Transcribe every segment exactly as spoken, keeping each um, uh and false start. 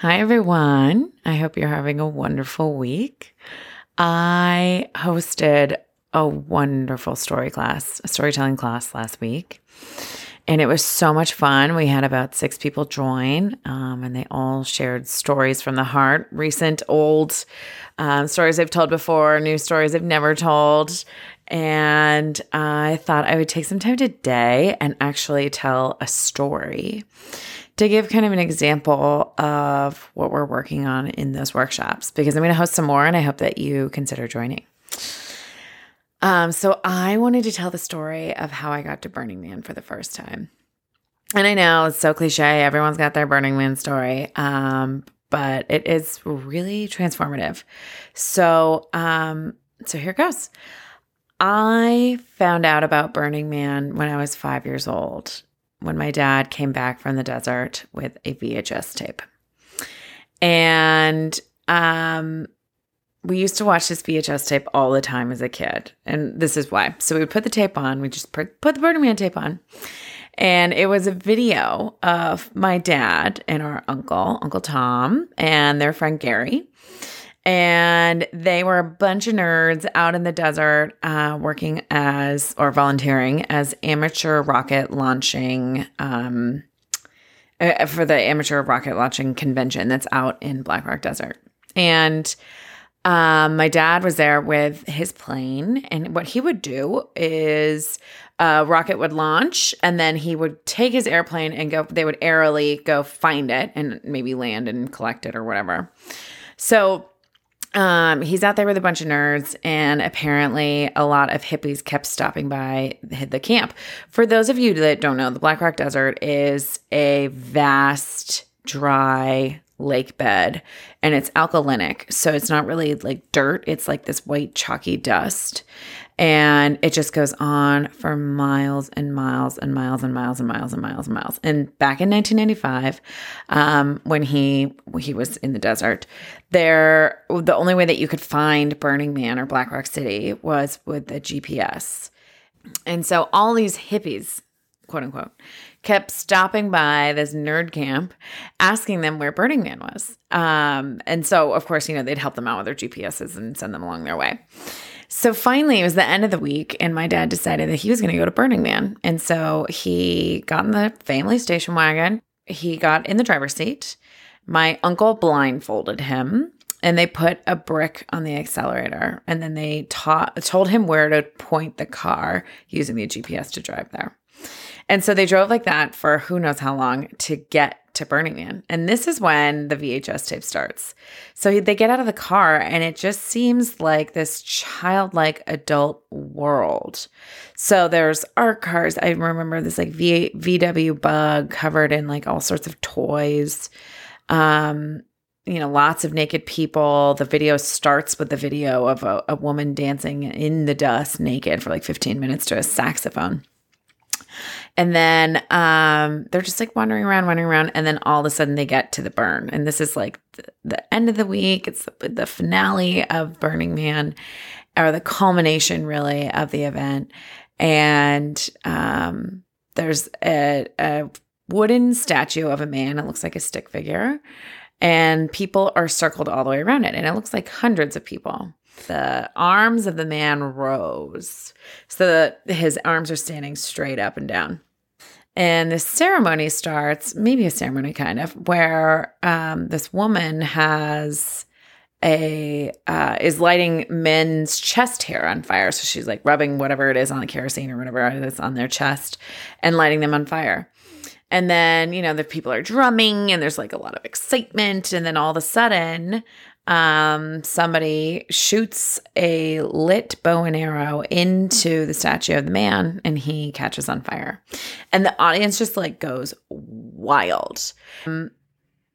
Hi, everyone. I hope you're having a wonderful week. I hosted a wonderful story class, a storytelling class last week, and it was so much fun. We had about six people join, um, and they all shared stories from the heart, recent, old um, stories they've told before, new stories they've never told. And I thought I would take some time today and actually tell a story to give kind of an example of what we're working on in those workshops, because I'm going to host some more and I hope that you consider joining. Um, so I wanted to tell the story of how I got to Burning Man for the first time. And I know it's so cliche. Everyone's got their Burning Man story, um, but it is really transformative. So, um, so here goes. I found out about Burning Man when I was five years old, when my dad came back from the desert with a V H S tape. And um, we used to watch this V H S tape all the time as a kid. And this is why. So we would put the tape on. We just put the Burning Man tape on. And it was a video of my dad and our uncle, Uncle Tom, and their friend Gary. And they were a bunch of nerds out in the desert uh, working as or volunteering as amateur rocket launching um, uh, for the amateur rocket launching convention that's out in Black Rock Desert. And um, my dad was there with his plane. And what he would do is a rocket would launch and then he would take his airplane and go. They would aerially go find it and maybe land and collect it or whatever. So Um, he's out there with a bunch of nerds, and apparently a lot of hippies kept stopping by the camp. For those of you that don't know, the Black Rock Desert is a vast, dry lake bed, and it's alkalinic. So it's not really like dirt. It's like this white, chalky dust, and it just goes on for miles and miles and miles and miles and miles and miles and miles. And back in nineteen ninety-five, um, when he he was in the desert, there the only way that you could find Burning Man or Black Rock City was with a G P S. And so all these hippies, quote unquote, kept stopping by this nerd camp, asking them where Burning Man was. Um, and so, of course, you know, they'd help them out with their G P Ses and send them along their way. So finally, it was the end of the week, and my dad decided that he was going to go to Burning Man. And so he got in the family station wagon. He got in the driver's seat. My uncle blindfolded him, and they put a brick on the accelerator. And then they taught, told him where to point the car using the G P S to drive there. And so they drove like that for who knows how long to get to Burning Man. And this is when the V H S tape starts. So they get out of the car, and it just seems like this childlike adult world. So there's art cars. I remember this like v- VW bug covered in like all sorts of toys. Um, you know, lots of naked people. The video starts with the video of a, a woman dancing in the dust naked for like fifteen minutes to a saxophone. And then um, they're just like wandering around, wandering around. And then all of a sudden they get to the burn. And this is like the, the end of the week. It's the, the finale of Burning Man, or the culmination really of the event. And um, there's a, a wooden statue of a man. It looks like a stick figure. And people are circled all the way around it. And it looks like hundreds of people. The arms of the man rose, so that his arms are standing straight up and down. And the ceremony starts, maybe a ceremony kind of, where um, this woman has a uh, is lighting men's chest hair on fire. So she's like rubbing whatever it is on the kerosene or whatever it is on their chest and lighting them on fire. And then, you know, the people are drumming and there's like a lot of excitement. And then all of a sudden, Um, somebody shoots a lit bow and arrow into the statue of the man, and he catches on fire. And the audience just like goes wild. Um,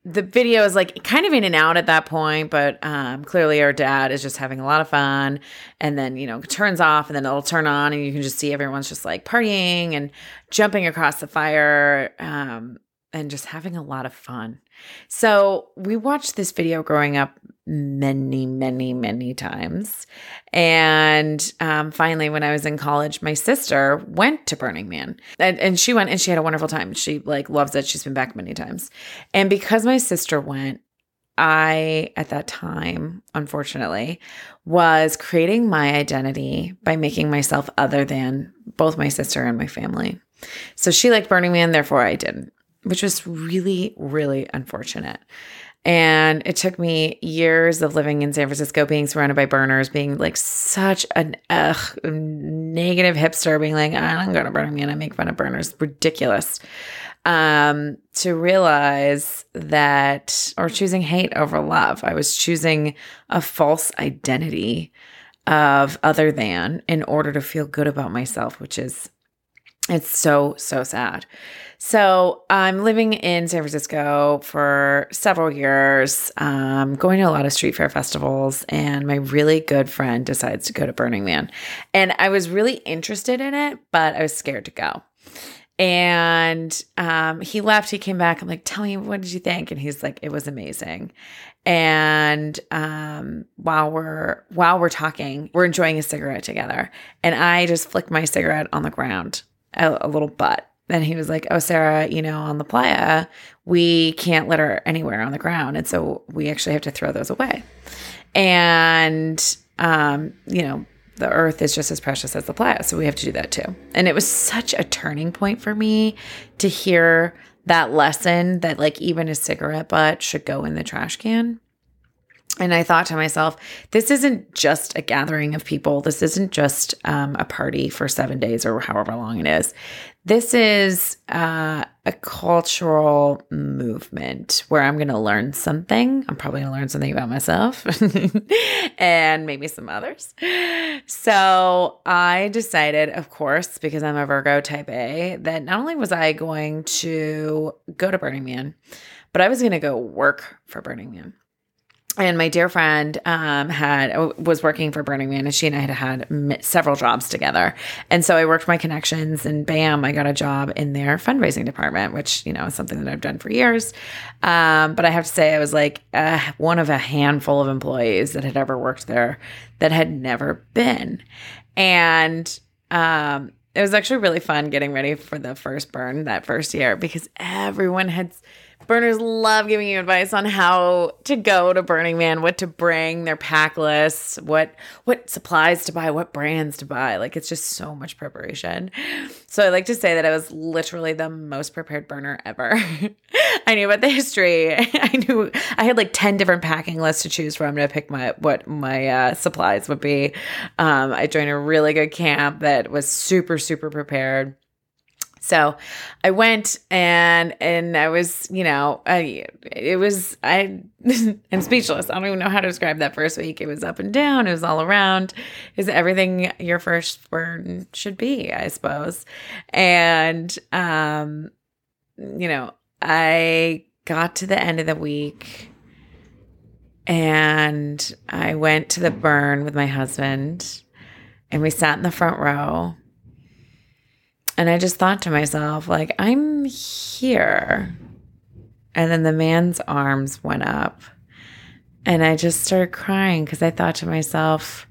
the video is like kind of in and out at that point, but um, clearly our dad is just having a lot of fun. And then, you know, it turns off and then it'll turn on, and you can just see everyone's just like partying and jumping across the fire. Um, and just having a lot of fun. So we watched this video growing up many, many, many times. And um, finally, when I was in college, my sister went to Burning Man. And, and she went and she had a wonderful time. She like loves it. She's been back many times. And because my sister went, I, at that time, unfortunately, was creating my identity by making myself other than both my sister and my family. So she liked Burning Man, therefore I didn't, which was really, really unfortunate. And it took me years of living in San Francisco, being surrounded by burners, being like such an ugh, negative hipster, being like, I don't go to Burning Man, I make fun of burners. Ridiculous. Um, to realize that, or choosing hate over love. I was choosing a false identity of other than in order to feel good about myself, which is, it's so, so sad. So I'm living in San Francisco for several years, um, going to a lot of street fair festivals, and my really good friend decides to go to Burning Man. And I was really interested in it, but I was scared to go. And um, he left, he came back. I'm like, tell me, what did you think? And he's like, it was amazing. And um, while we're while we're talking, we're enjoying a cigarette together. And I just flicked my cigarette on the ground, a, a little butt. And he was like, oh, Sarah, you know, on the playa, we can't litter anywhere on the ground. And so we actually have to throw those away. And, um, you know, the earth is just as precious as the playa. So we have to do that too. And it was such a turning point for me to hear that lesson that like even a cigarette butt should go in the trash can. And I thought to myself, this isn't just a gathering of people. This isn't just um, a party for seven days or however long it is. This is uh, a cultural movement where I'm going to learn something. I'm probably going to learn something about myself and maybe some others. So I decided, of course, because I'm a Virgo type A, that not only was I going to go to Burning Man, but I was going to go work for Burning Man. And my dear friend um, had was working for Burning Man, and she and I had had several jobs together. And so I worked my connections, and bam, I got a job in their fundraising department, which, you know, is something that I've done for years. Um, but I have to say I was like uh, one of a handful of employees that had ever worked there that had never been. And um, it was actually really fun getting ready for the first burn that first year because everyone had – burners love giving you advice on how to go to Burning Man, what to bring, their pack lists, what what supplies to buy, what brands to buy. Like, it's just so much preparation. So I like to say that I was literally the most prepared burner ever. I knew about the history. I knew I had like ten different packing lists to choose from to pick my what my uh, supplies would be. Um, I joined a really good camp that was super, super prepared. So I went and, and I was, you know, I, it was, I, I'm speechless. I don't even know how to describe that first week. It was up and down. It was all around. It was everything your first burn should be, I suppose. And, um, you know, I got to the end of the week and I went to the burn with my husband and we sat in the front row. And I just thought to myself, like, I'm here. And then the man's arms went up. And I just started crying because I thought to myself,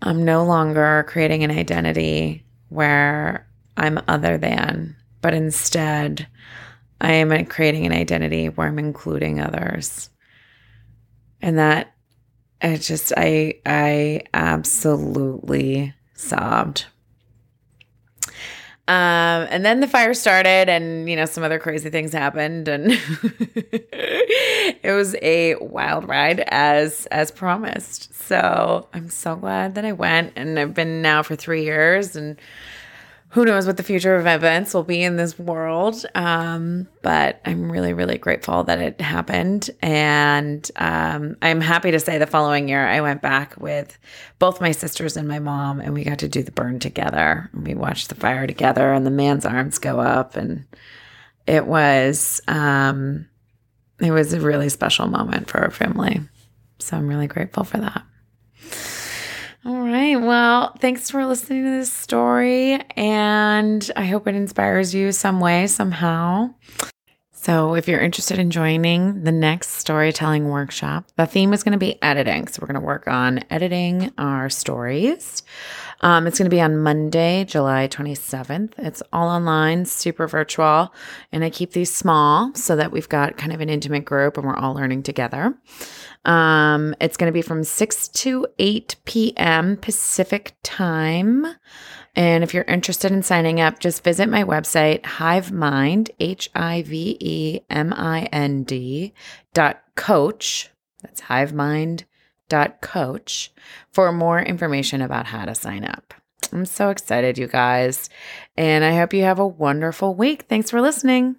I'm no longer creating an identity where I'm other than. But instead, I am creating an identity where I'm including others. And that, I just, I, I absolutely sobbed. Um, and then the fire started and, you know, some other crazy things happened and it was a wild ride as, as promised. So I'm so glad that I went and I've been now for three years and who knows what the future of events will be in this world. Um, but I'm really, really grateful that it happened. And um, I'm happy to say the following year I went back with both my sisters and my mom, and we got to do the burn together. And we watched the fire together, and the man's arms go up. And it was, um, it was a really special moment for our family. So I'm really grateful for that. All right. Well, thanks for listening to this story, and I hope it inspires you some way, somehow. So if you're interested in joining the next storytelling workshop, the theme is going to be editing. So we're going to work on editing our stories. Um, it's going to be on Monday, July twenty-seventh. It's all online, super virtual, and I keep these small so that we've got kind of an intimate group and we're all learning together. Um, it's going to be from six to eight p.m. Pacific time. And if you're interested in signing up, just visit my website, HiveMind, H I V E M I N D dot coach. That's HiveMind dot coach for more information about how to sign up. I'm so excited, you guys. And I hope you have a wonderful week. Thanks for listening.